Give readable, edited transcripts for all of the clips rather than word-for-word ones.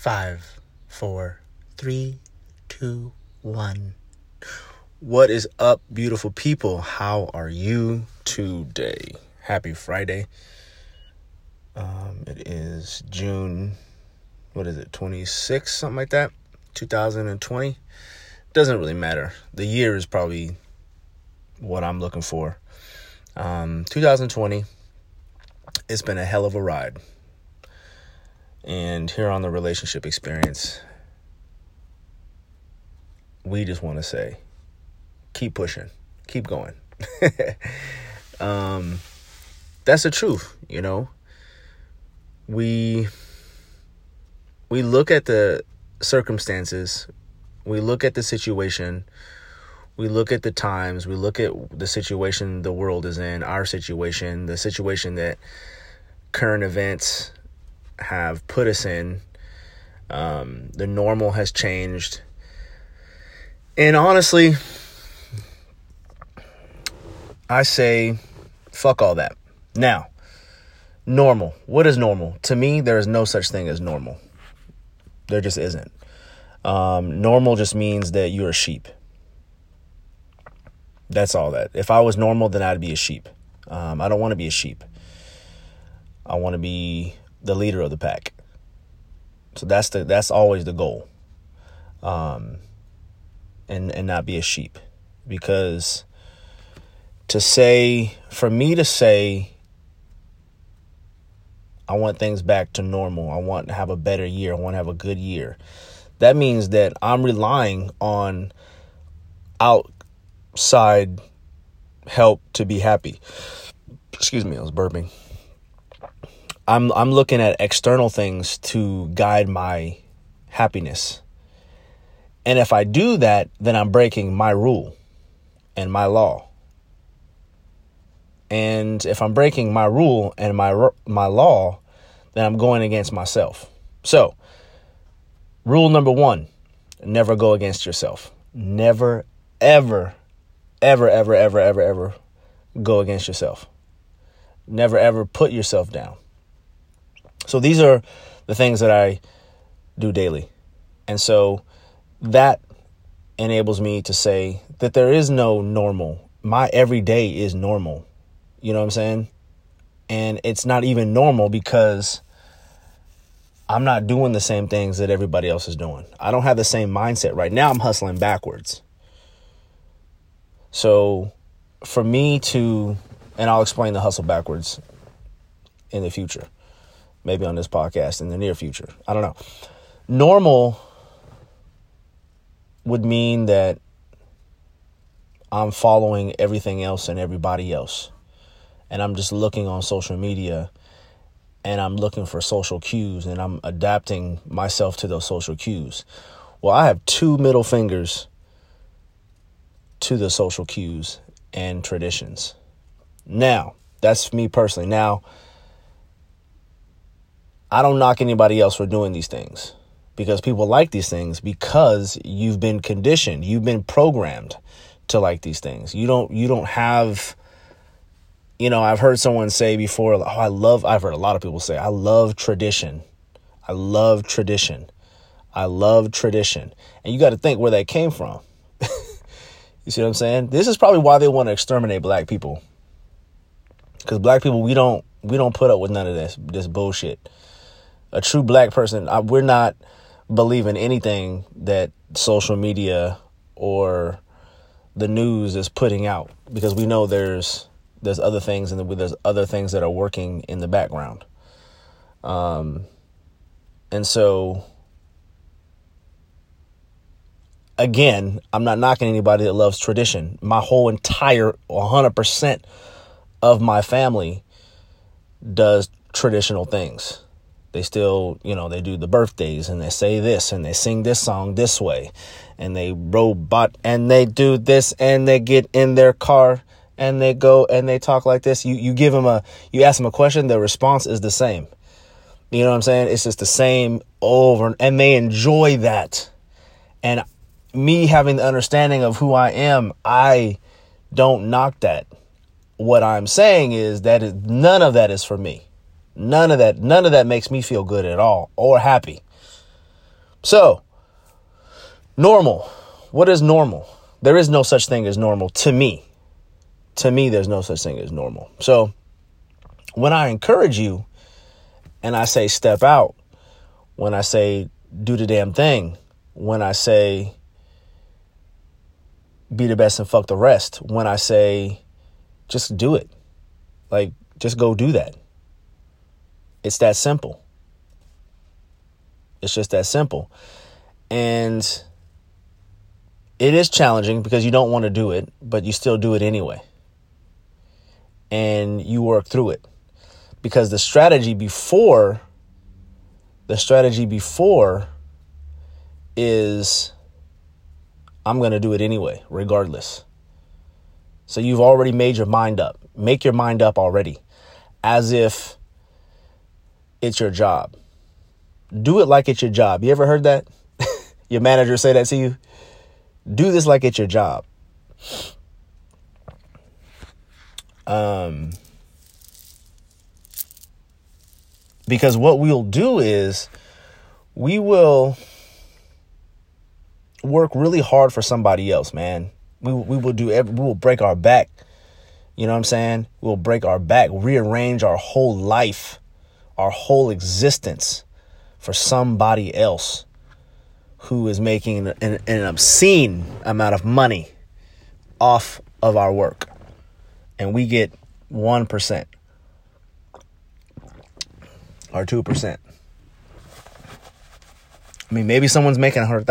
5, 4, 3, 2, 1. What is up, beautiful people? How are you today? Happy Friday. It is June, 26th, something like that, 2020. Doesn't really matter. The year is probably what I'm looking for. 2020, it's been a hell of a ride. And here on the relationship experience, we just want to say, keep pushing, keep going. That's the truth, you know. We look at the circumstances, we look at the situation, we look at the times, we look at the situation the world is in, our situation, the situation that current events have put us in. The normal has changed. And honestly, I say, fuck all that. Now, normal. What is normal? To me, there is no such thing as normal. There just isn't. Normal just means that you're a sheep. That's all that. If I was normal, then I'd be a sheep. I don't want to be a sheep. I want to be the leader of the pack. So that's always the goal. And not be a sheep. Because for me to say, I want things back to normal, I want to have a better year, I want to have a good year, that means that I'm relying on outside help to be happy. Excuse me, I was burping. I'm looking at external things to guide my happiness. And if I do that, then I'm breaking my rule and my law. And if I'm breaking my rule and my law, then I'm going against myself. So, rule number 1, never go against yourself. Never, ever go against yourself. Never, ever put yourself down. So these are the things that I do daily. And so that enables me to say that there is no normal. My everyday is normal. You know what I'm saying? And it's not even normal because I'm not doing the same things that everybody else is doing. I don't have the same mindset right now. I'm hustling backwards. So for me to, and I'll explain the hustle backwards in the future. Maybe on this podcast in the near future. I don't know. Normal would mean that I'm following everything else and everybody else. And I'm just looking on social media and I'm looking for social cues and I'm adapting myself to those social cues. Well, I have 2 middle fingers to the social cues and traditions. Now, that's me personally. Now, I don't knock anybody else for doing these things because people like these things because you've been conditioned, you've been programmed to like these things. You don't have, you know, I've heard someone say before, I've heard a lot of people say, I love tradition. And you got to think where that came from. You see what I'm saying? This is probably why they want to exterminate black people. Because black people, we don't put up with none of this bullshit. A true black person, we're not believing anything that social media or the news is putting out because we know there's other things and there's other things that are working in the background. And so, again, I'm not knocking anybody that loves tradition. My whole entire 100% of my family does traditional things. They still, you know, they do the birthdays and they say this and they sing this song this way and they robot and they do this and they get in their car and they go and they talk like this. You ask them a question, their response is the same. You know what I'm saying? It's just the same over and they enjoy that. And me having the understanding of who I am, I don't knock that. What I'm saying is that none of that is for me. None of that makes me feel good at all or happy. So, normal. What is normal? There is no such thing as normal to me. To me, there's no such thing as normal. So, when I encourage you and I say step out, when I say do the damn thing, when I say be the best and fuck the rest, when I say just do it, like just go do that. It's that simple. It's just that simple. And it is challenging because you don't want to do it, but you still do it anyway. And you work through it because the strategy before is I'm going to do it anyway, regardless. So you've already made your mind up. Make your mind up already as if it's your job. Do it like it's your job. You ever heard that? Your manager say that to you? Do this like it's your job. Because what we'll do is we will work really hard for somebody else, man. We will break our back. You know what I'm saying? We'll break our back, rearrange our whole life, our whole existence for somebody else who is making an obscene amount of money off of our work. And we get 1% or 2%. I mean, maybe someone's making $100,000,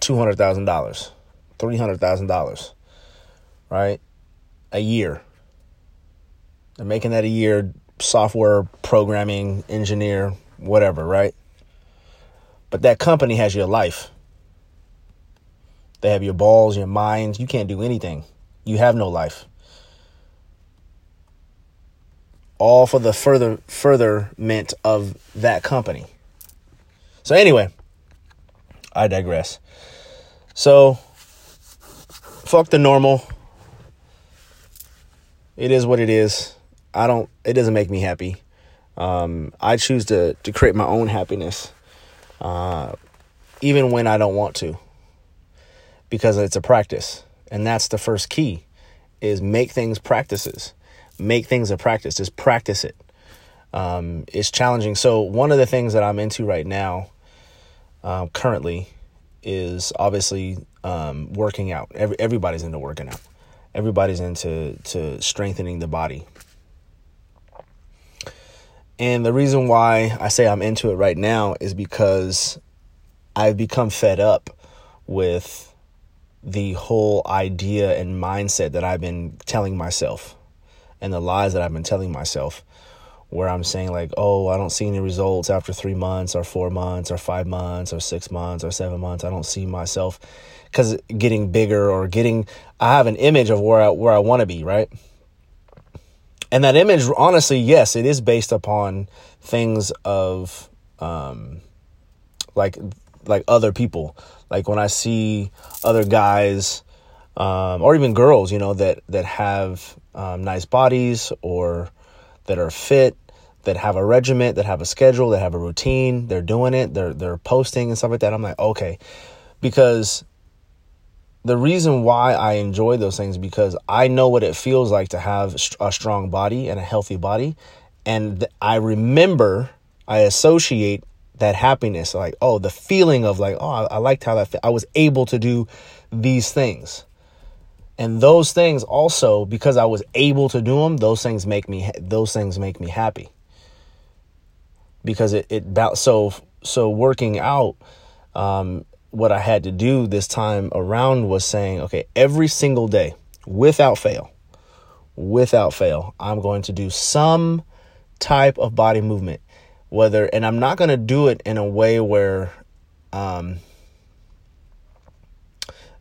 $200,000, $300,000, right? A year. They're making that a year, software, programming, engineer, whatever, right? But that company has your life. They have your balls, your mind. You can't do anything. You have no life. All for the furtherment of that company. So anyway, I digress. So, fuck the normal. It is what it is. It doesn't make me happy. I choose to create my own happiness. Even when I don't want to. Because it's a practice. And that's the first key, is make things practices. Make things a practice. Just practice it. It's challenging. So one of the things that I'm into right now, currently, is obviously working out. Everybody's into working out. Everybody's into strengthening the body. And the reason why I say I'm into it right now is because I've become fed up with the whole idea and mindset that I've been telling myself and the lies that I've been telling myself, where I'm saying like, oh, I don't see any results after 3 months or 4 months or 5 months or 6 months or 7 months. I don't see myself because getting bigger or I have an image of where I want to be, right? And that image, honestly, yes, it is based upon things of like other people. Like when I see other guys or even girls, you know, that have nice bodies or that are fit, that have a regiment, that have a schedule, that have a routine, they're doing it, they're posting and stuff like that. I'm like, okay, because the reason why I enjoy those things, because I know what it feels like to have a strong body and a healthy body. And I associate that happiness, like, oh, the feeling of like, oh, I liked how I was able to do these things. And those things also, because I was able to do them, those things make me happy. Because so working out, what I had to do this time around was saying, okay, every single day, without fail, I'm going to do some type of body movement, and I'm not going to do it in a way where,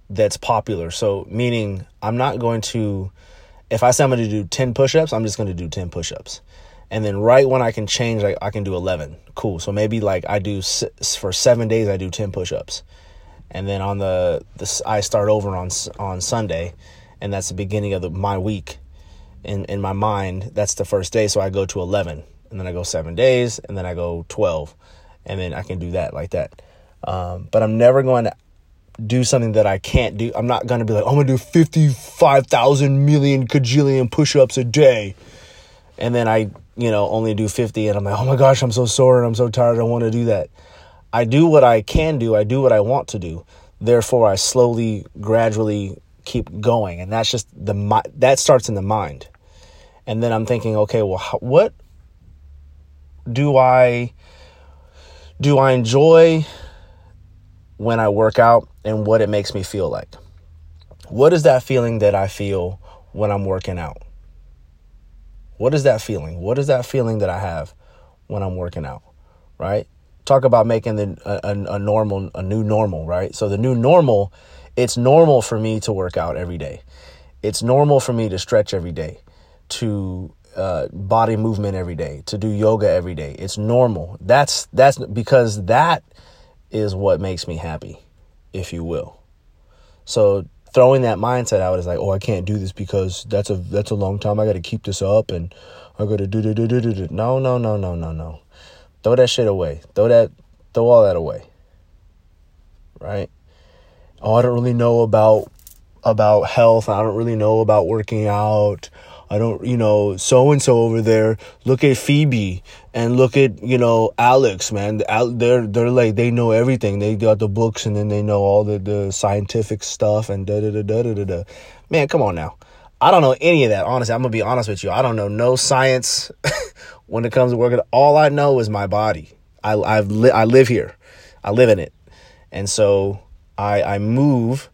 that's popular. So meaning I'm not going to, if I say I'm going to do 10 push-ups, I'm just going to do 10 push-ups. And then right when I can change, like I can do 11. Cool. So maybe like I do for 7 days, I do 10 push-ups. And then on I start over on Sunday, and that's the beginning of my week. In my mind, that's the first day. So I go to 11, and then I go 7 days, and then I go 12. and then I can do that like that. But I'm never going to do something that I can't do. I'm not going to be like, I'm going to do 55,000 million kajillion push-ups a day. And then I, only do 50 and I'm like, oh my gosh, I'm so sore and I'm so tired. I don't want to do that. I do what I can do. I do what I want to do. Therefore, I slowly, gradually keep going. And that's just that starts in the mind. And then I'm thinking, okay, well, what do I enjoy when I work out and what it makes me feel like? What is that feeling that I feel when I'm working out? What is that feeling? What is that feeling that I have when I'm working out, right? Talk about making a new normal, right? So the new normal, it's normal for me to work out every day. It's normal for me to stretch every day, to body movement every day, to do yoga every day. It's normal. That's because that is what makes me happy, if you will. So throwing that mindset out is like, oh, I can't do this because that's a long time. I got to keep this up and I got to do. No. Throw that shit away. Throw all that away. Right? Oh, I don't really know about health. I don't really know about working out. I don't, so-and-so over there, look at Phoebe and look at, Alex, man. They're like, they know everything. They got the books and then they know all the scientific stuff and da-da-da-da-da-da. Man, come on now. I don't know any of that. Honestly, I'm going to be honest with you. I don't know no science when it comes to working. All I know is my body. I live here. I live in it. And so I move.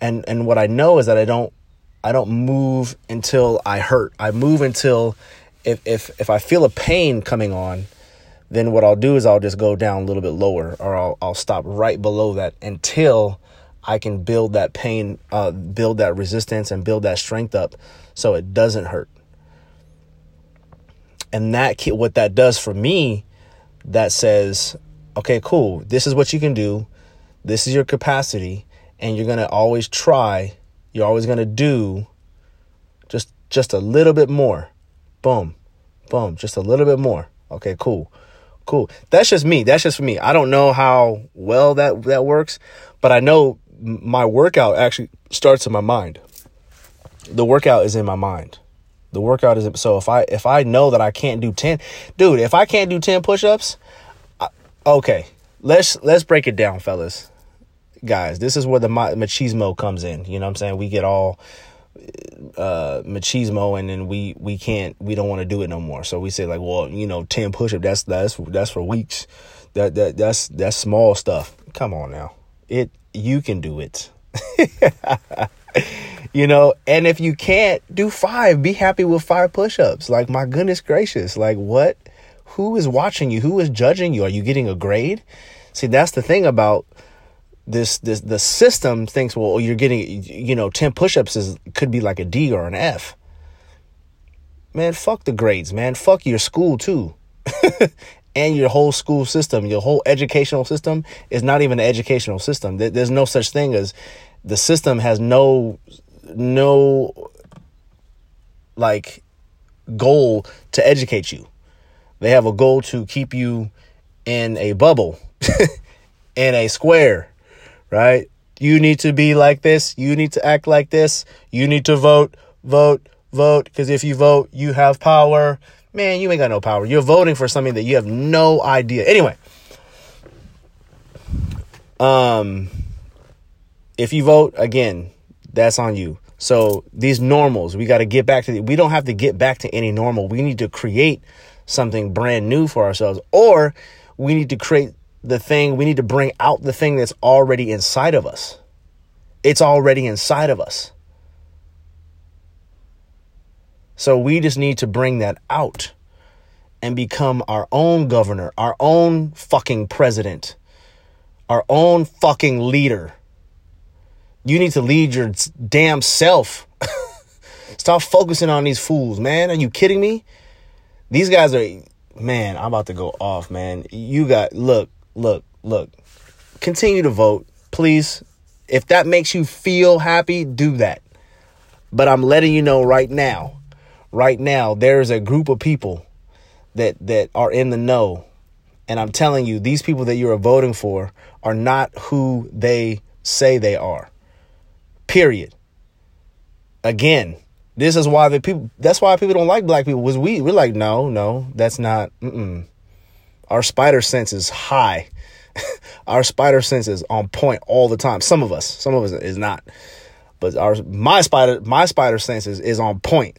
And what I know is that I don't move until I hurt. I move until if I feel a pain coming on, then what I'll do is I'll just go down a little bit lower, or I'll stop right below that until I can build that pain, build that resistance and build that strength up so it doesn't hurt. And what that does for me, that says, okay, cool, this is what you can do. This is your capacity, and you're going to always try. You're always going to do just a little bit more. Boom, boom, just a little bit more. Okay, cool. That's just me. That's just for me. I don't know how well that works, but I know my workout actually starts in my mind. The workout is in my mind. So if I know that I can't do 10, dude, if I can't do 10 push-ups, okay, let's break it down, fellas. Guys, this is where the machismo comes in. You know what I'm saying? We get all machismo, and then we don't want to do it no more. So we say like, well, 10 push-ups, that's for weeks. That's small stuff. Come on now. You can do it. And if you can't do 5, be happy with 5 push-ups. Like, my goodness gracious, like what? Who is watching you? Who is judging you? Are you getting a grade? See, that's the thing about this the system thinks, well, you're getting 10 push-ups could be like a D or an F. Man, fuck the grades, man. Fuck your school too. And your whole school system, your whole educational system is not even an educational system. There's no such thing as the system has no like goal to educate you. They have a goal to keep you in a bubble, in a square. Right? You need to be like this. You need to act like this. You need to vote. Because if you vote, you have power. Man, you ain't got no power. You're voting for something that you have no idea. Anyway, if you vote, again, that's on you. So these normals, we got to get back to. We don't have to get back to any normal. We need to create something brand new for ourselves, or we need to create we need to bring out the thing that's already inside of us. It's already inside of us. So we just need to bring that out and become our own governor, our own fucking president, our own fucking leader. You need to lead your damn self. Stop focusing on these fools, man. Are you kidding me? These guys are, man, I'm about to go off, man. You got, look, continue to vote, please. If that makes you feel happy, do that. But I'm letting you know right now, there's a group of people that are in the know, And I'm telling you, these people that you are voting for are not who they say they are. Period. Again, this is why the people, that's why people don't like black people, was we're like, no, that's not, Our spider sense is high. Our spider sense is on point all the time. Some of us is not, but my spider sense is on point.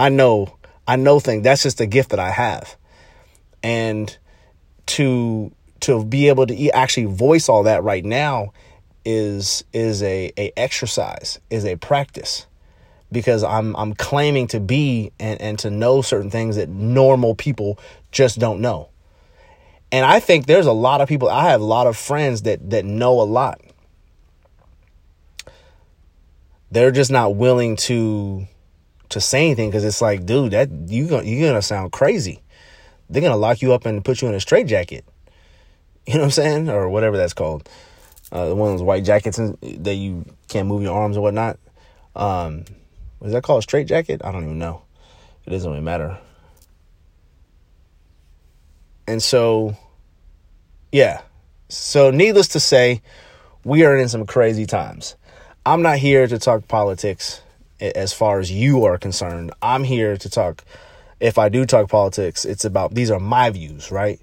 I know things. That's just a gift that I have. And to be able to actually voice all that right now is a exercise, is a practice, because I'm claiming to be and to know certain things that normal people just don't know. And I think there's a lot of people, I have a lot of friends that know a lot. They're just not willing to say anything, because it's like, dude, that you're going to sound crazy. They're going to lock you up and put you in a straitjacket. You know what I'm saying? Or whatever that's called. One of those white jackets that you can't move your arms and whatnot. Is that called a straitjacket? I don't even know. It doesn't really matter. And so, yeah. So needless to say, we are in some crazy times. I'm not here to talk politics as far as you are concerned. I'm here to talk, if I do talk politics, it's about, these are my views, right?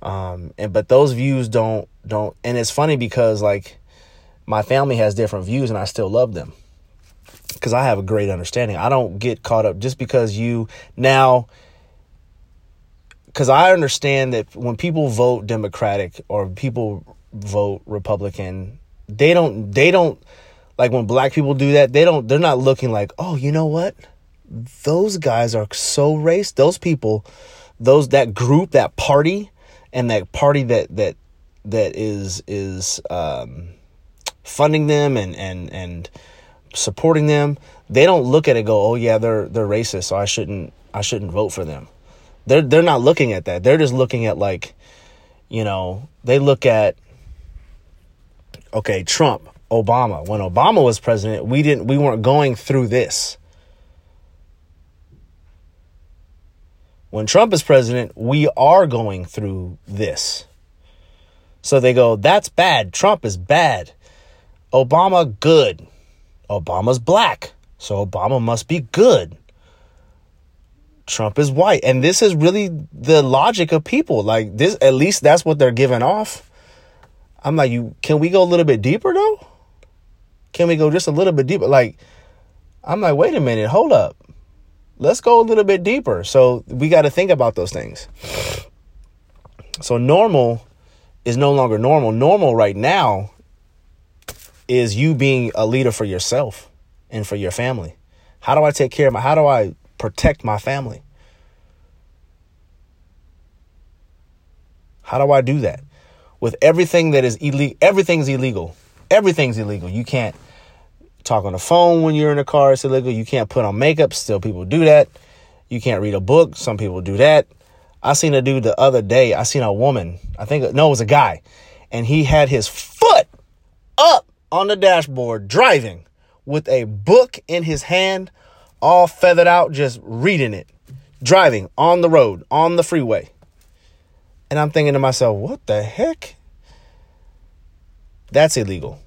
But those views don't, and it's funny because like my family has different views and I still love them because I have a great understanding. I don't get caught up just because you now. Because I understand that when people vote Democratic or people vote Republican, they don't like when black people do that. They're not looking like, oh, you know what? Those guys are so racist. Those people, that group, that party, and that party that is funding them and supporting them. They don't look at it and go, oh yeah, they're racist, so I shouldn't vote for them. They're not looking at that. They're just looking at like, you know, they look at, okay, Trump, Obama. When Obama was president, we weren't going through this. When Trump is president, we are going through this. So they go, that's bad. Trump is bad. Obama, good. Obama's black, so Obama must be good. Trump is white. And this is really the logic of people like this. At least that's what they're giving off. I'm like, can we go a little bit deeper though? Can we go just a little bit deeper? Like, I'm like, wait a minute, hold up. Let's go a little bit deeper. So we got to think about those things. So normal is no longer normal. Normal right now is you being a leader for yourself and for your family. How do I take care of how do I protect my family? How do I do that? With everything that is illegal, everything's illegal. Everything's illegal. You can't talk on the phone when you're in a car. It's illegal. You can't put on makeup. Still, people do that. You can't read a book. Some people do that. I seen a dude the other day. I seen a woman. It was a guy. And he had his foot up on the dashboard driving with a book in his hand, all feathered out, just reading it, driving on the road, on the freeway. And I'm thinking to myself, what the heck? That's illegal.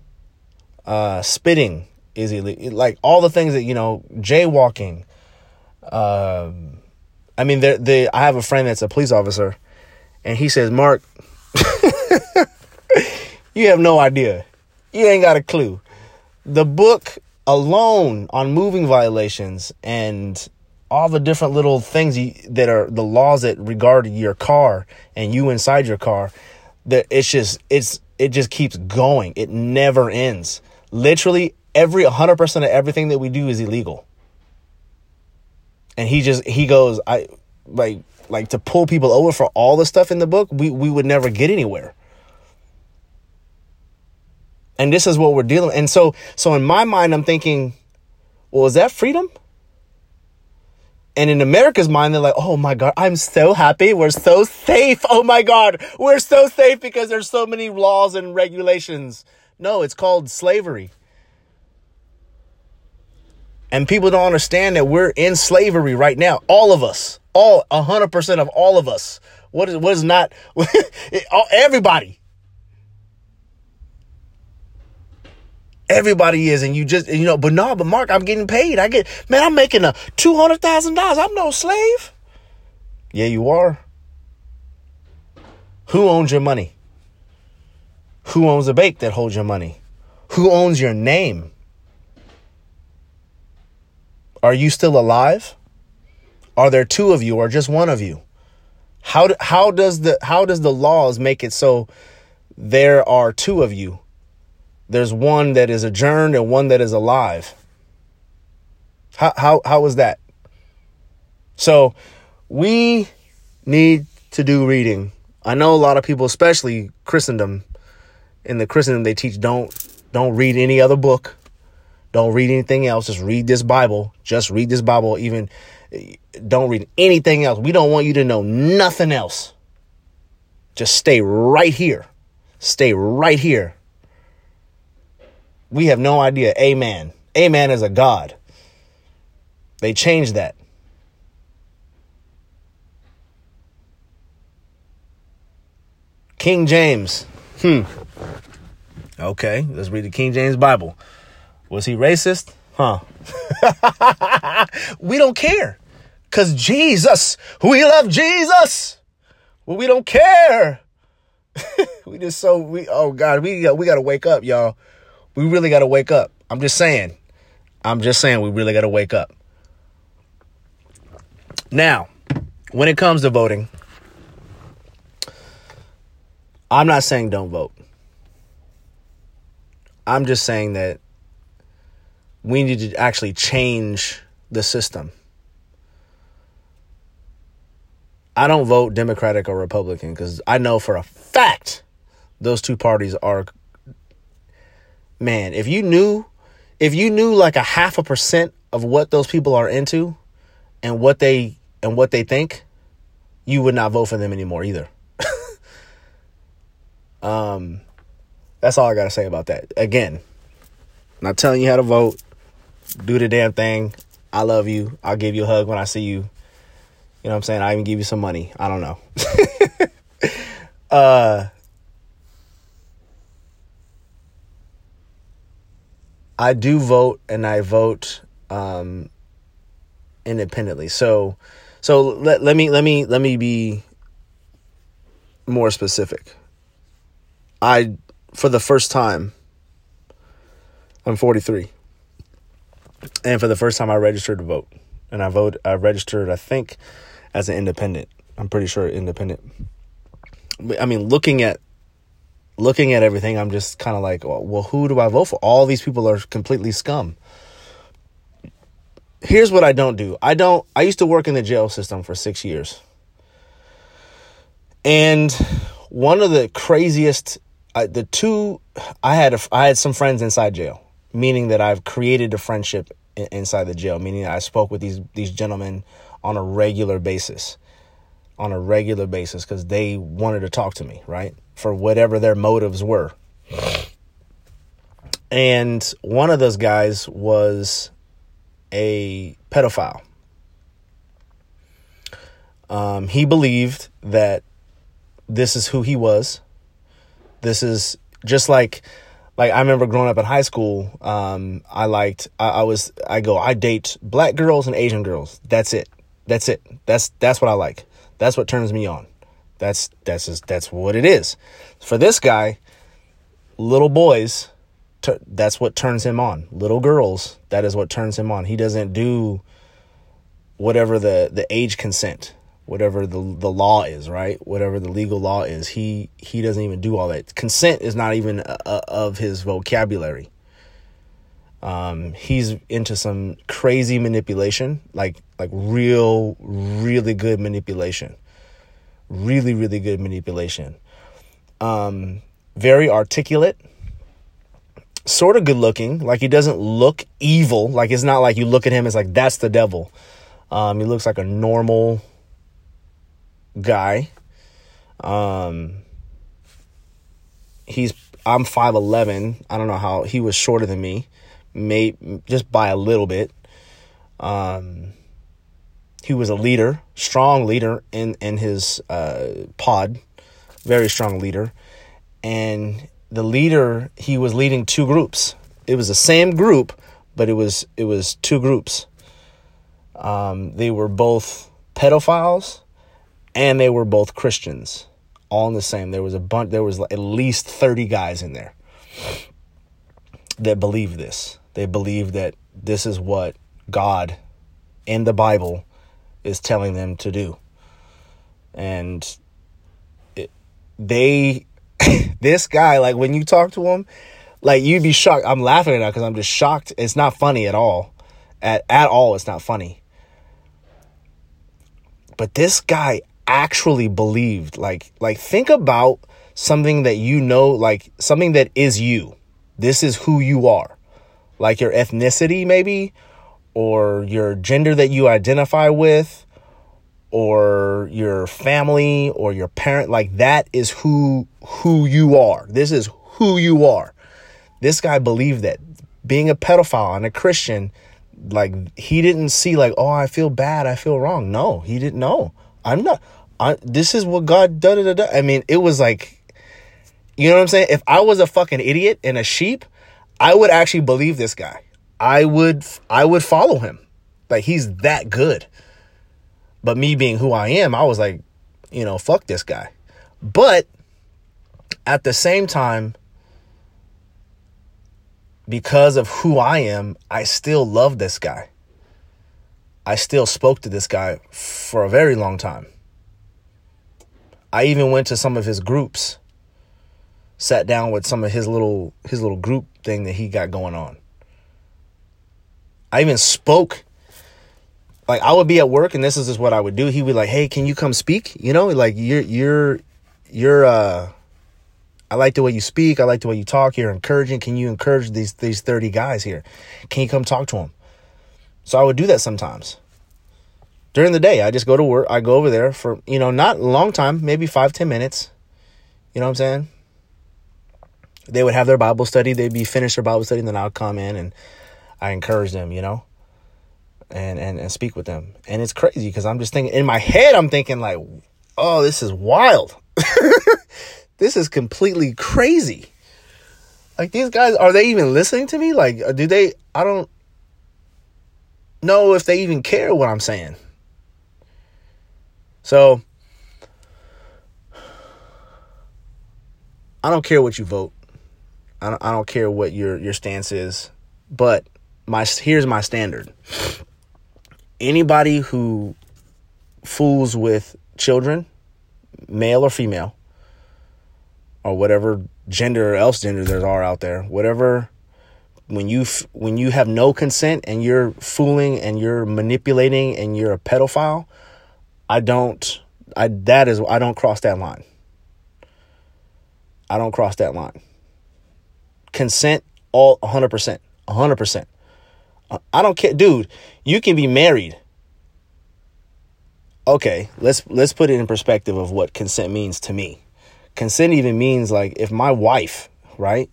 Spitting is illegal. Like all the things that, you know, jaywalking. I have a friend that's a police officer and he says, Mark, you have no idea. You ain't got a clue. The book alone on moving violations and all the different little things that are the laws that regard your car and you inside your car, that it just keeps going. It never ends. Literally 100% of everything that we do is illegal. And he goes, I like to pull people over for all the stuff in the book. We would never get anywhere. And this is what we're dealing. And so in my mind, I'm thinking, well, is that freedom? And in America's mind, they're like, oh, my God, I'm so happy. We're so safe. Oh, my God, we're so safe because there's so many laws and regulations. No, it's called slavery. And people don't understand that we're in slavery right now. All of us, 100% of all of us What is not? Everybody. Everybody is, and you just, you know, but Mark, I'm getting paid. I'm making $200,000. I'm no slave. Yeah, you are. Who owns your money? Who owns the bank that holds your money? Who owns your name? Are you still alive? Are there two of you or just one of you? How does the laws make it so there are two of you? There's one that is adjourned and one that is alive. How is that? So we need to do reading. I know a lot of people, especially Christendom, in the Christendom they teach don't read any other book. Don't read anything else. Just read this Bible. Just read this Bible. Even don't read anything else. We don't want you to know nothing else. Just stay right here. Stay right here. We have no idea. Amen. Amen is a god. They changed that. King James. Okay, let's read the King James Bible. Was he racist? We don't care. Because Jesus. We love Jesus. Well, we don't care. We got to wake up, y'all. We really got to wake up. I'm just saying we really got to wake up. Now, when it comes to voting, I'm not saying don't vote. I'm just saying that we need to actually change the system. I don't vote Democratic or Republican because I know for a fact those two parties are... Man, if you knew like 0.5% of what those people are into and what they think, you would not vote for them anymore either. That's all I got to say about that. Again, not telling you how to vote. Do the damn thing. I love you. I'll give you a hug when I see you. You know what I'm saying? I'll even give you some money. I don't know. I do vote, and I vote independently. So let me be more specific. For the first time, I'm 43, and for the first time, I registered to vote, and I vote. I registered, I think, as an independent. I'm pretty sure independent. I mean, looking at everything, I'm just kind of like, well, who do I vote for? All these people are completely scum. Here's what I don't do. I used to work in the jail system for 6 years. And one of the craziest, I had some friends inside jail, meaning that I've created a friendship inside the jail, meaning I spoke with these gentlemen on a regular basis because they wanted to talk to me, right? For whatever their motives were. And one of those guys was a pedophile. He believed that this is who he was. This is just like I remember growing up in high school. I date black girls and Asian girls. That's it. That's what I like. That's what turns me on. That's what it is. For this guy, little boys, that's what turns him on. Little girls, that is what turns him on. He doesn't do whatever the age consent, whatever the law is, right? Whatever the legal law is, he doesn't even do all that. Consent is not even of his vocabulary. He's into some crazy manipulation, like really good manipulation. Really, really good manipulation. Very articulate, sort of good looking. Like he doesn't look evil. Like it's not like you look at him, it's like, that's the devil. He looks like a normal guy. I'm 5'11". I don't know how he was shorter than me, just by a little bit. He was a leader, strong leader in his pod, very strong leader. And the leader, he was leading two groups. It was the same group, but it was two groups. They were both pedophiles and they were both Christians, all in the same. There was a bunch. There was at least 30 guys in there that believed this. They believed that this is what God and the Bible is telling them to do. And this guy, like when you talk to him, like you'd be shocked. I'm laughing at it now because I'm just shocked. It's not funny at all. At all, it's not funny. But this guy actually believed, like think about something that you know, like something that is you. This is who you are, like your ethnicity maybe, or your gender that you identify with, or your family or your parent. Like that is who you are. This is who you are. This guy believed that being a pedophile and a Christian, like he didn't see like, oh, I feel bad. I feel wrong. No, he didn't know. This is what God da. I mean, it was like, you know what I'm saying? If I was a fucking idiot and a sheep, I would actually believe this guy. I would follow him. Like he's that good. But me being who I am, I was like, you know, fuck this guy. But at the same time, because of who I am, I still love this guy. I still spoke to this guy for a very long time. I even went to some of his groups, sat down with some of his little group thing that he got going on. I even spoke. Like I would be at work and this is just what I would do. He'd be like, hey, can you come speak? You know, like you're I like the way you speak. I like the way you talk. You're encouraging. Can you encourage these 30 guys here? Can you come talk to them? So I would do that sometimes. During the day, I just go to work. I go over there for, you know, not a long time, maybe 5-10 minutes. You know what I'm saying? They would have their Bible study. They'd be finished their Bible study. And then I'll come in and I encourage them, you know, and speak with them. And it's crazy because I'm just thinking in my head, I'm thinking like, oh, this is wild. This is completely crazy. Like these guys, are they even listening to me? Like, do they, I don't know if they even care what I'm saying. So I don't care what you vote. I don't care what your stance is, but here's my standard. Anybody who fools with children, male or female, or whatever gender or else gender there are out there, whatever, when you have no consent and you're fooling and you're manipulating and you're a pedophile, I don't cross that line. I don't cross that line. Consent, all 100%, 100%. I don't care, dude. You can be married. Okay, let's put it in perspective of what consent means to me. Consent even means like if my wife, right,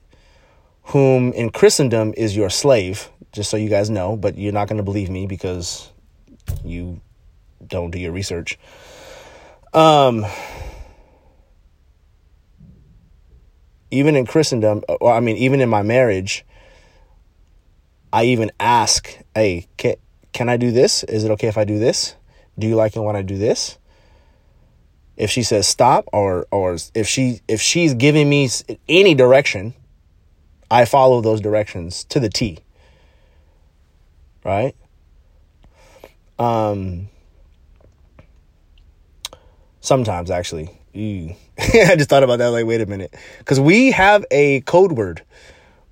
whom in Christendom is your slave, just so you guys know, but you're not going to believe me because you don't do your research. Even in Christendom, or I mean, even in my marriage, I even ask, hey, can I do this? Is it okay if I do this? Do you like it when I do this? If she says stop, or if she's giving me any direction, I follow those directions to the T. Right? Sometimes, actually. I just thought about that. Like, wait a minute. Because we have a code word.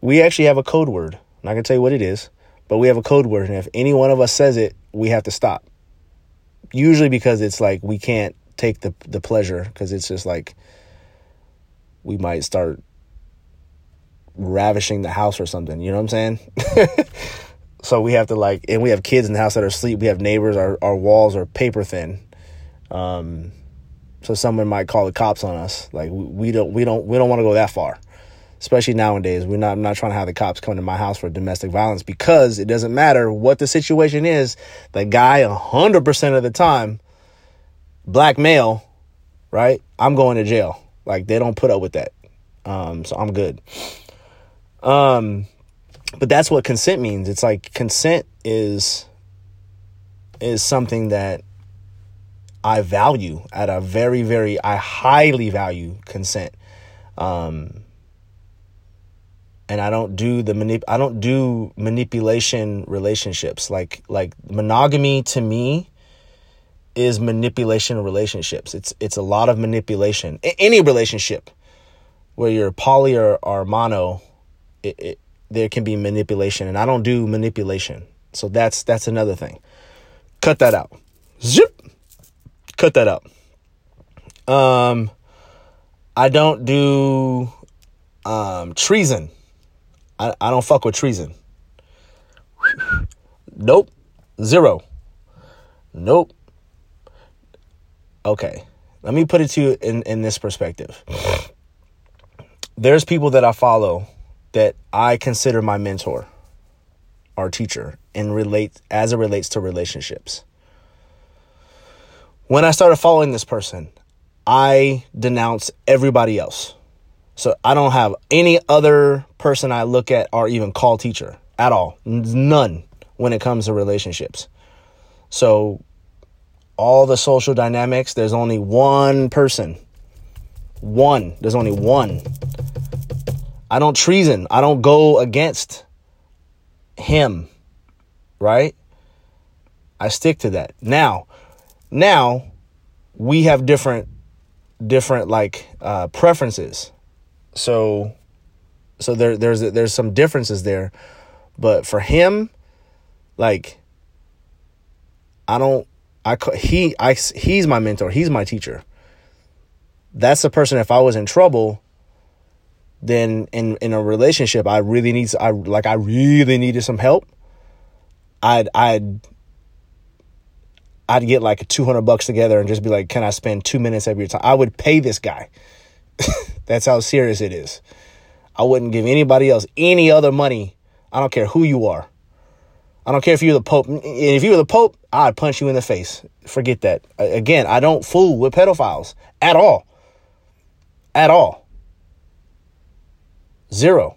We actually have a code word. I'm not going to tell you what it is, but we have a code word. And if any one of us says it, we have to stop. Usually because it's like we can't take the pleasure because it's just like we might start ravishing the house or something. You know what I'm saying? So we have to like, and we have kids in the house that are asleep. We have neighbors. Our walls are paper thin. So someone might call the cops on us. Like we don't want to go that far. especially nowadays. I'm not trying to have the cops come to my house for domestic violence, because it doesn't matter what the situation is. The guy, 100% of the time, black male, right? I'm going to jail. Like, they don't put up with that. So I'm good. But that's what consent means. It's like consent is something that I value at a very, very, I highly value consent. And I don't do manipulation relationships. Like monogamy to me is manipulation relationships. It's a lot of manipulation. Any relationship where you're poly or mono, there can be manipulation, and I don't do manipulation. So that's another thing. Cut that out. Zip. Cut that out. I don't do treason. I don't fuck with treason. Nope. Zero. Nope. Okay. Let me put it to you in this perspective. There's people that I follow that I consider my mentor or teacher and as it relates to relationships. When I started following this person, I denounced everybody else. So I don't have any other person I look at or even call teacher at all. None when it comes to relationships. So all the social dynamics, there's only one person. One. There's only one. I don't treason. I don't go against him, right? I stick to that. Now we have different like preferences. So there's some differences there, but for him, like, he's my mentor. He's my teacher. That's the person. If I was in trouble, then in a relationship, I really needed some help. I'd get like $200 together and just be like, can I spend 2 minutes every time? I would pay this guy. That's how serious it is. I wouldn't give anybody else any other money. I don't care who you are. I don't care if you're the Pope. If you were the Pope, I'd punch you in the face. Forget that. Again, I don't fool with pedophiles at all. At all. Zero.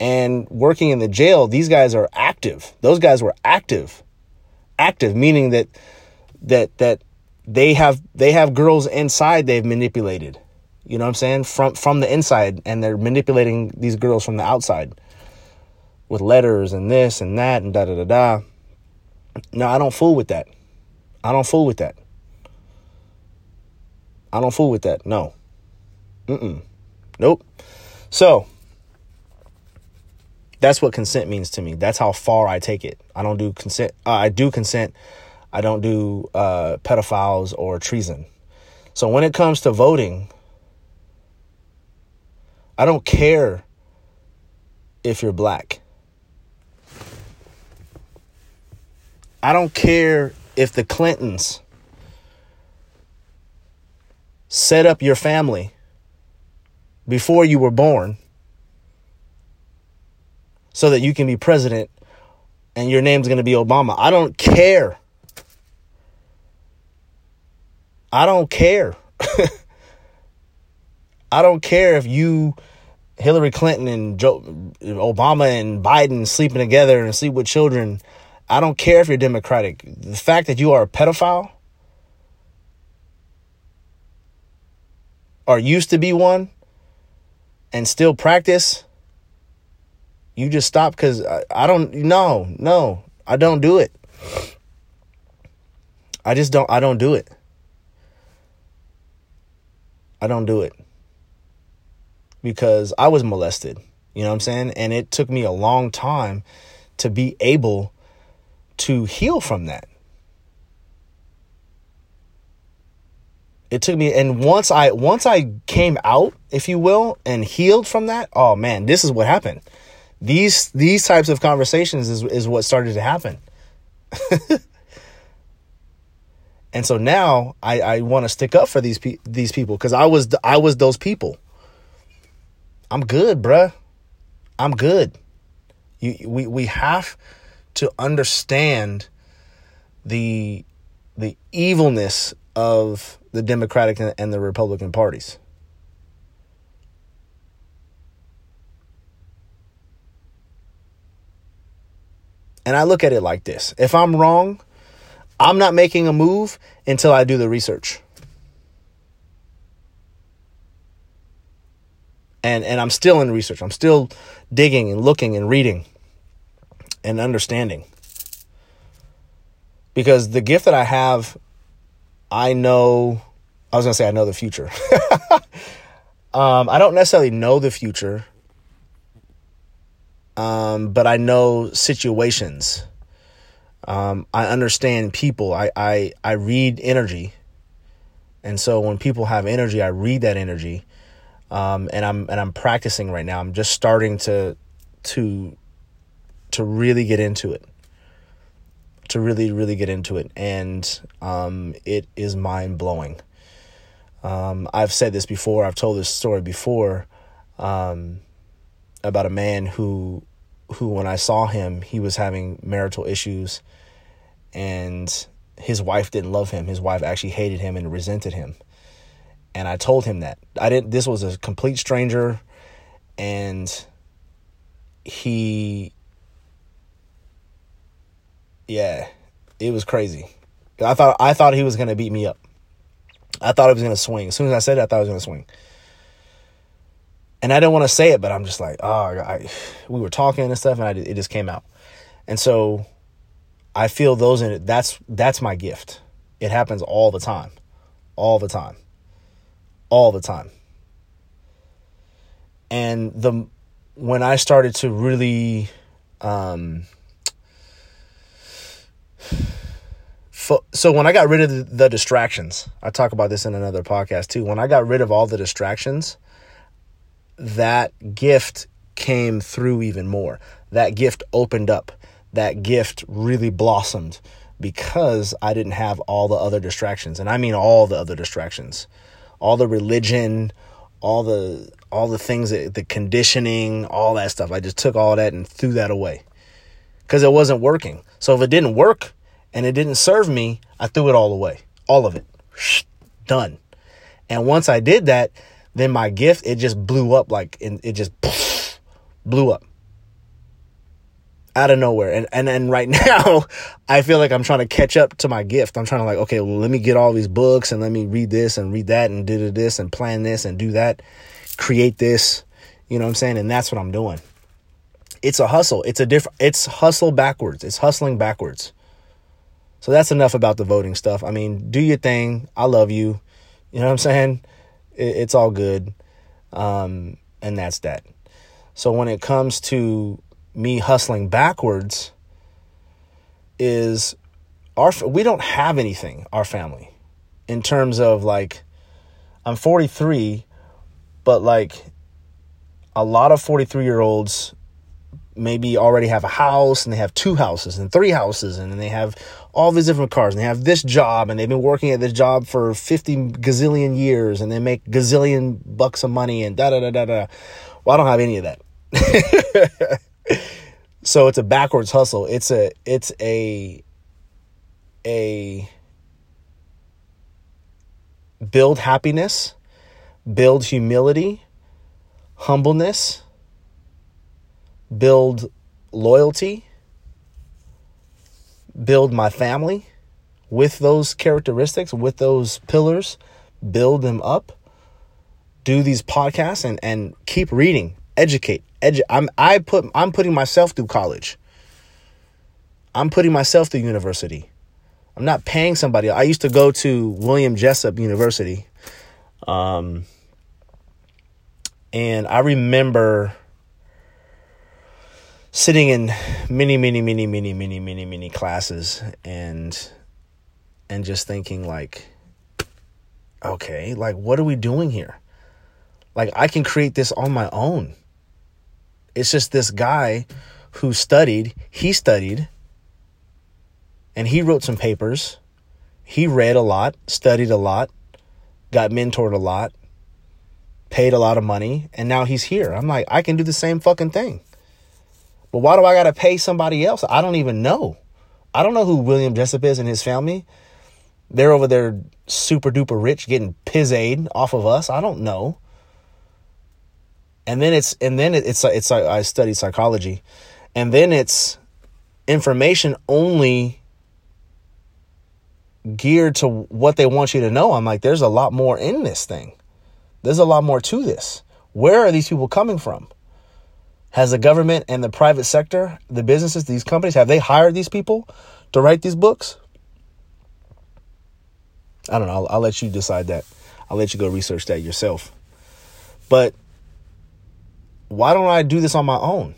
And working in the jail, these guys are active. Those guys were active. Active, meaning that they have girls inside they've manipulated. You know what I'm saying? From the inside, and they're manipulating these girls from the outside with letters and this and that and da-da-da-da. No, I don't fool with that. No. Nope. So that's what consent means to me. That's how far I take it. I don't do consent. I do consent. I don't do pedophiles or treason. So when it comes to voting, I don't care if you're black. I don't care if the Clintons set up your family before you were born, so that you can be president and your name's going to be Obama. I don't care. I don't care if you, Hillary Clinton and Obama and Biden sleeping together and sleep with children. I don't care if you're Democratic. The fact that you are a pedophile or used to be one and still practice, you just stop, because I don't do it. I don't do it because I was molested, you know what I'm saying? And it took me a long time to be able to heal from that. It took me, and once I came out, if you will, and healed from that, oh man, this is what happened. These types of conversations is what started to happen. And so now I want to stick up for these people, because I was those people. I'm good, bruh. I'm good. We have to understand the evilness of the Democratic and the Republican parties. And I look at it like this. If I'm wrong, I'm not making a move until I do the research. And I'm still in research. I'm still digging and looking and reading and understanding. Because the gift that I have, I know the future. I don't necessarily know the future. But I know situations. I understand people. I read energy. And so when people have energy, I read that energy. And I'm practicing right now. I'm just starting to really get into it. To really, really get into it. And it is mind-blowing. I've said this before. I've told this story before. About a man who when I saw him, he was having marital issues and his wife didn't love him. His wife actually hated him and resented him. And I told him that this was a complete stranger, and it was crazy. I thought he was going to beat me up. I thought he was going to swing. As soon as I said it, I thought he was going to swing. And I didn't want to say it, but I'm just like, we were talking and stuff, and it just came out. And so I feel those in it. That's my gift. It happens all the time, all the time, all the time. And when I started to really so when I got rid of the distractions, I talk about this in another podcast too. When I got rid of all the distractions, that gift came through even more. That gift opened up. That gift really blossomed because I didn't have all the other distractions. And I mean all the other distractions. All the religion, all the things, the conditioning, all that stuff. I just took all that and threw that away because it wasn't working. So if it didn't work and it didn't serve me, I threw it all away. All of it. Done. And once I did that, then my gift, it just blew up, blew up out of nowhere. And right now, I feel like I'm trying to catch up to my gift. I'm trying to let me get all these books and let me read this and read that and do this and plan this and do that, create this, you know what I'm saying? And that's what I'm doing. It's a hustle. It's hustle backwards. It's hustling backwards. So that's enough about the voting stuff. I mean, do your thing. I love you. You know what I'm saying? It's all good. And that's that. So when it comes to me hustling backwards, we don't have anything, our family, in terms of I'm 43, but a lot of 43-year-olds maybe already have a house, and they have 2 houses and 3 houses, and then they have all these different cars, and they have this job, and they've been working at this job for 50 gazillion years, and they make gazillion bucks of money, and da-da-da-da-da. Well, I don't have any of that. So it's a backwards hustle. It's a build happiness, build humility, humbleness, build loyalty, build my family with those characteristics, with those pillars, build them up, do these podcasts and keep reading, educate. I'm putting myself through college. I'm putting myself through university. I'm not paying somebody. I used to go to William Jessup University. And I remember sitting in many classes and just thinking what are we doing here? I can create this on my own. It's just this guy who studied, and he wrote some papers. He read a lot, studied a lot, got mentored a lot, paid a lot of money, and now he's here. I'm like, I can do the same fucking thing. But why do I got to pay somebody else? I don't even know. I don't know who William Jessup is and his family. They're over there super duper rich, getting pizzed off of us. I don't know. And then it's I studied psychology, and then it's information only geared to what they want you to know. I'm like, there's a lot more in this thing. There's a lot more to this. Where are these people coming from? Has the government and the private sector, the businesses, these companies, have they hired these people to write these books? I don't know. I'll let you decide that. I'll let you go research that yourself. But why don't I do this on my own?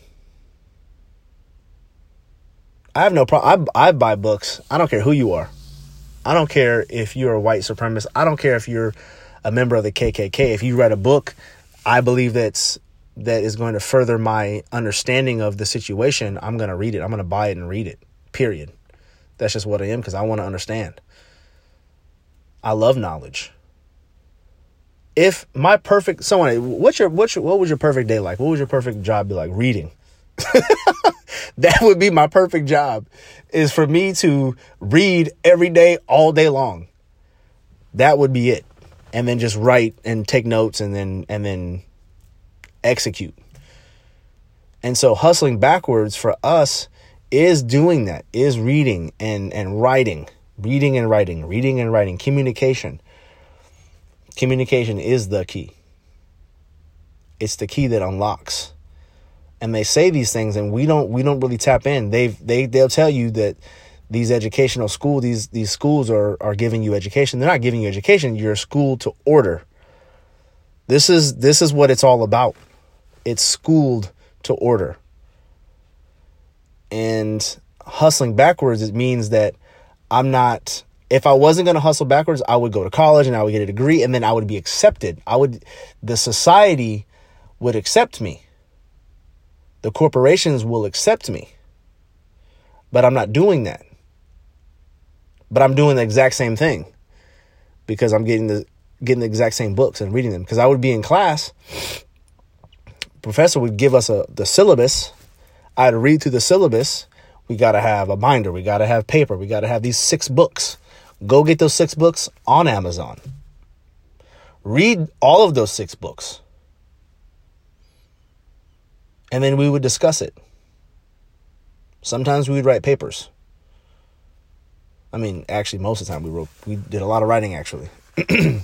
I have no problem. I buy books. I don't care who you are. I don't care if you're a white supremacist. I don't care if you're a member of the KKK. If you write a book, I believe that is going to further my understanding of the situation, I'm going to read it. I'm going to buy it and read it, period. That's just what I am, because I want to understand. I love knowledge. If my perfect someone, what was your perfect day like? What would your perfect job be like? Reading. That would be my perfect job, is for me to read every day, all day long. That would be it. And then just write and take notes and then execute. And so hustling backwards for us is doing that, is reading and writing, reading and writing, communication. Communication is the key. It's the key that unlocks. And they say these things, and we don't really tap in. They'll tell you that these educational schools, these schools are giving you education. They're not giving you education. You're a school to order. This is what it's all about. It's schooled to order. And hustling backwards, it means that I'm not. If I wasn't going to hustle backwards, I would go to college and I would get a degree, and then I would be accepted. The society would accept me. The corporations will accept me. But I'm not doing that. But I'm doing the exact same thing, because I'm getting the exact same books and reading them. Because I would be in class, professor would give us the syllabus. I'd read through the syllabus. We got to have a binder. We got to have paper. We got to have these 6 books. Go get those 6 books on Amazon. Read all of those 6 books. And then we would discuss it. Sometimes we would write papers. I mean, actually, most of the time we did a lot of writing, actually. And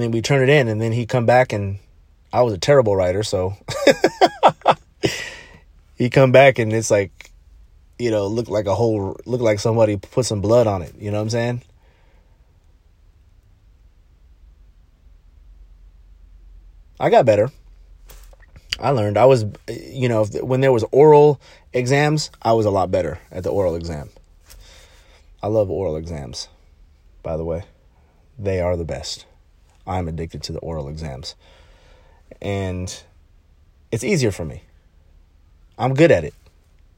then we turn it in, and then he'd come back, and I was a terrible writer, so he'd come back, and it's like, you know, looked like somebody put some blood on it. You know what I'm saying? I got better. I learned. I was, you know, when there was oral exams, I was a lot better at the oral exam. I love oral exams, by the way. They are the best. I'm addicted to the oral exams. And it's easier for me. I'm good at it.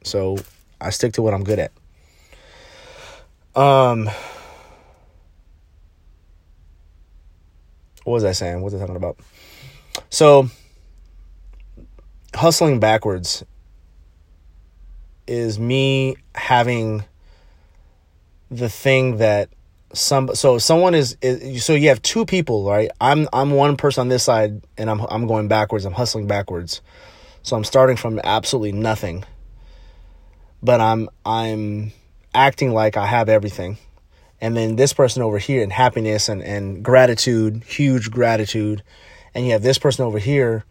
So I stick to what I'm good at. What was I saying? What was I talking about? So hustling backwards is me having the thing that so you have two people, right? I'm one person on this side, and I'm going backwards. I'm hustling backwards. So I'm starting from absolutely nothing, but I'm acting like I have everything. And then this person over here in happiness and gratitude, huge gratitude. And you have this person over here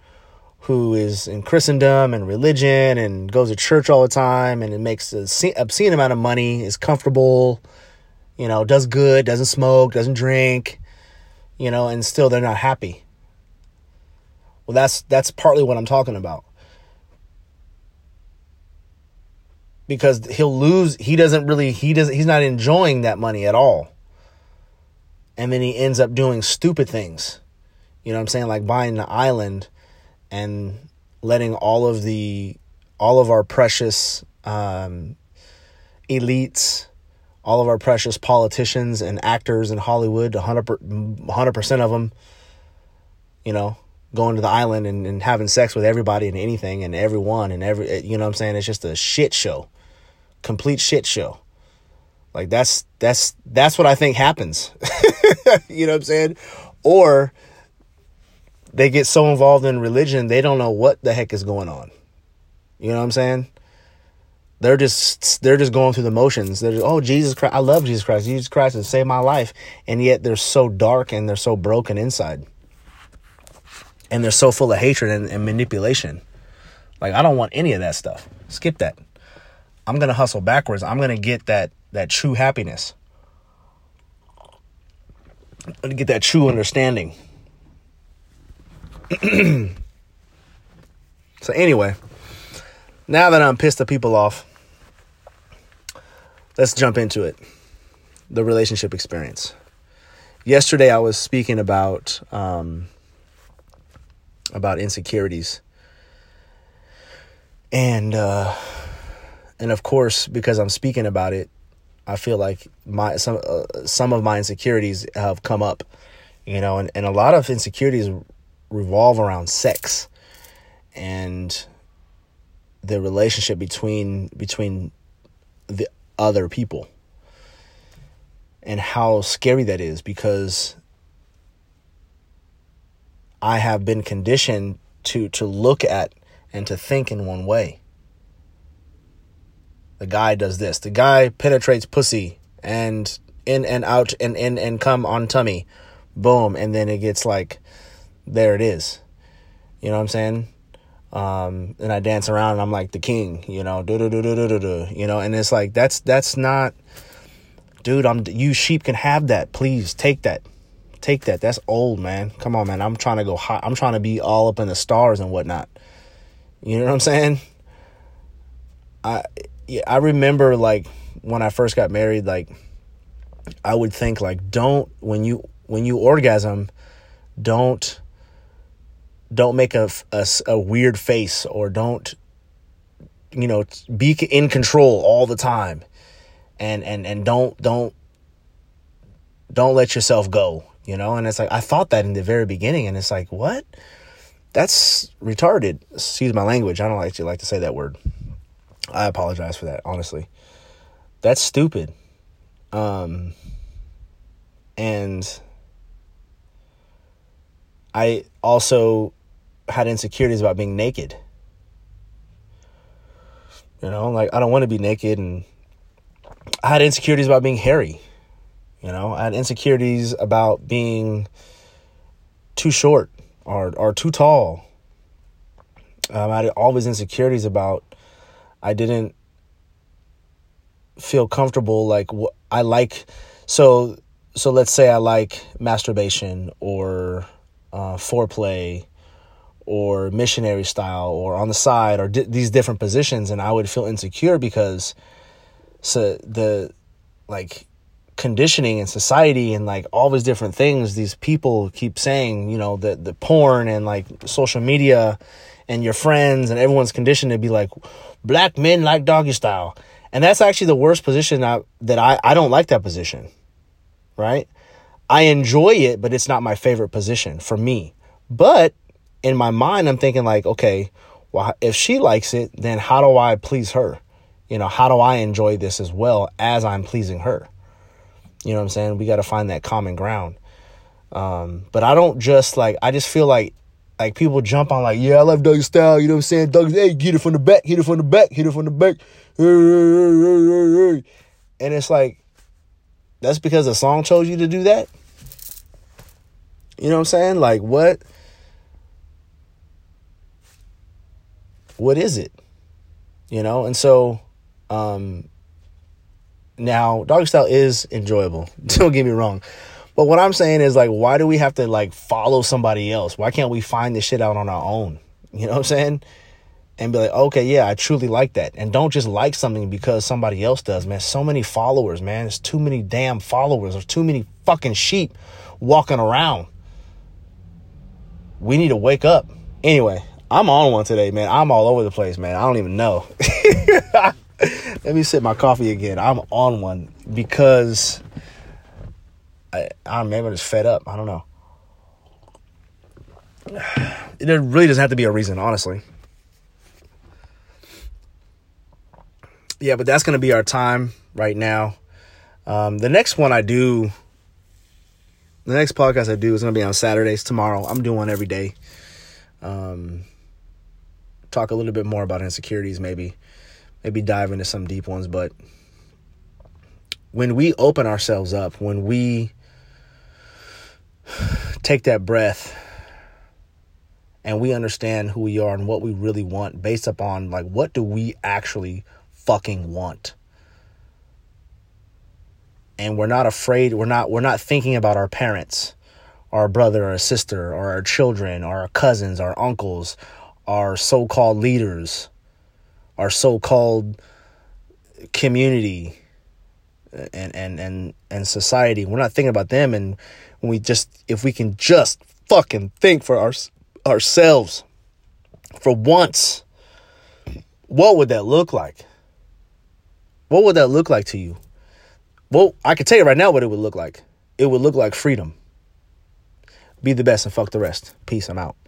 who is in Christendom and religion and goes to church all the time, and it makes an obscene amount of money, is comfortable, you know, does good, doesn't smoke, doesn't drink, you know, and still they're not happy. Well, that's partly what I'm talking about. Because he'll lose, he's not enjoying that money at all. And then he ends up doing stupid things. You know what I'm saying? Like buying an island and letting all of our precious elites, all of our precious politicians and actors in Hollywood, 100% of them, you know, going to the island and having sex with everybody and anything and everyone and every, you know what I'm saying? It's just a shit show, complete shit show. Like that's what I think happens. You know what I'm saying? Or they get so involved in religion, they don't know what the heck is going on. You know what I'm saying? They're just going through the motions. They're just, oh, Jesus Christ. I love Jesus Christ. Jesus Christ has saved my life. And yet they're so dark and they're so broken inside. And they're so full of hatred and manipulation. Like, I don't want any of that stuff. Skip that. I'm going to hustle backwards. I'm going to get that true happiness. I'm going to get that true understanding. So anyway, now that I'm pissed the people off, let's jump into it. The relationship experience. Yesterday, I was speaking about insecurities. And of course, because I'm speaking about it, I feel like some of my insecurities have come up, you know, and a lot of insecurities revolve around sex and the relationship between the other people, and how scary that is, because I have been conditioned to look at and to think in one way. The guy does this. The guy penetrates pussy and in and out and in and come on tummy. Boom. And then it gets like, there it is. You know what I'm saying? And I dance around and I'm like the king, you know, you know, and it's like, that's not, dude, you sheep can have that. Please take that. Take that. That's old, man. Come on, man. I'm trying to go high. I'm trying to be all up in the stars and whatnot. You know what I'm saying? I remember, like, when I first got married, like, I would think, like, when you orgasm, don't make a weird face, or don't, you know, be in control all the time, and don't let yourself go, you know. And it's like, I thought that in the very beginning, and it's like, what? That's retarded. Excuse my language. I don't actually like to say that word. I apologize for that, honestly. That's stupid. And I also had insecurities about being naked. You know, like, I don't want to be naked. And I had insecurities about being hairy. You know, I had insecurities about being too short or too tall. I had always insecurities about, I didn't feel comfortable. Like, I like, so let's say I like masturbation or foreplay or missionary style or on the side or these different positions. And I would feel insecure because the like conditioning in society and like all these different things, these people keep saying, you know, the porn and like social media and your friends and everyone's conditioned to be like, black men like doggy style. And that's actually the worst position that I don't like that position, right? I enjoy it, but it's not my favorite position for me. But in my mind, I'm thinking like, okay, well, if she likes it, then how do I please her? You know, how do I enjoy this as well as I'm pleasing her? You know what I'm saying? We got to find that common ground. But I don't just like, I just feel like people jump on like, yeah, I love Doug style. You know what I'm saying? Doug, hey, get it from the back, hit it from the back, hit it from the back. And it's like, that's because the song chose you to do that. You know what I'm saying? Like, what is it? You know? And so, now doggy style is enjoyable. Don't get me wrong. But what I'm saying is, like, why do we have to, like, follow somebody else? Why can't we find this shit out on our own? You know what I'm saying? And be like, okay, yeah, I truly like that. And don't just like something because somebody else does, man. So many followers, man. There's too many damn followers. There's too many fucking sheep walking around. We need to wake up. Anyway, I'm on one today, man. I'm all over the place, man. I don't even know. Let me sip my coffee again. I'm on one because maybe I'm just fed up. I don't know. There really doesn't have to be a reason, honestly. Yeah, but that's going to be our time right now. The next podcast I do is going to be on Saturdays tomorrow. I'm doing one every day. Talk a little bit more about insecurities, maybe dive into some deep ones. But when we open ourselves up, when we take that breath and we understand who we are and what we really want based upon, like, what do we actually fucking want? And we're not afraid. We're not thinking about our parents, our brother or sister, or our children, or our cousins, our uncles, our so-called leaders, our so-called community and society. We're not thinking about them. And when if we can just fucking think for ourselves for once, what would that look like? What would that look like to you? Well, I can tell you right now what it would look like. It would look like freedom. Be the best and fuck the rest. Peace, I'm out.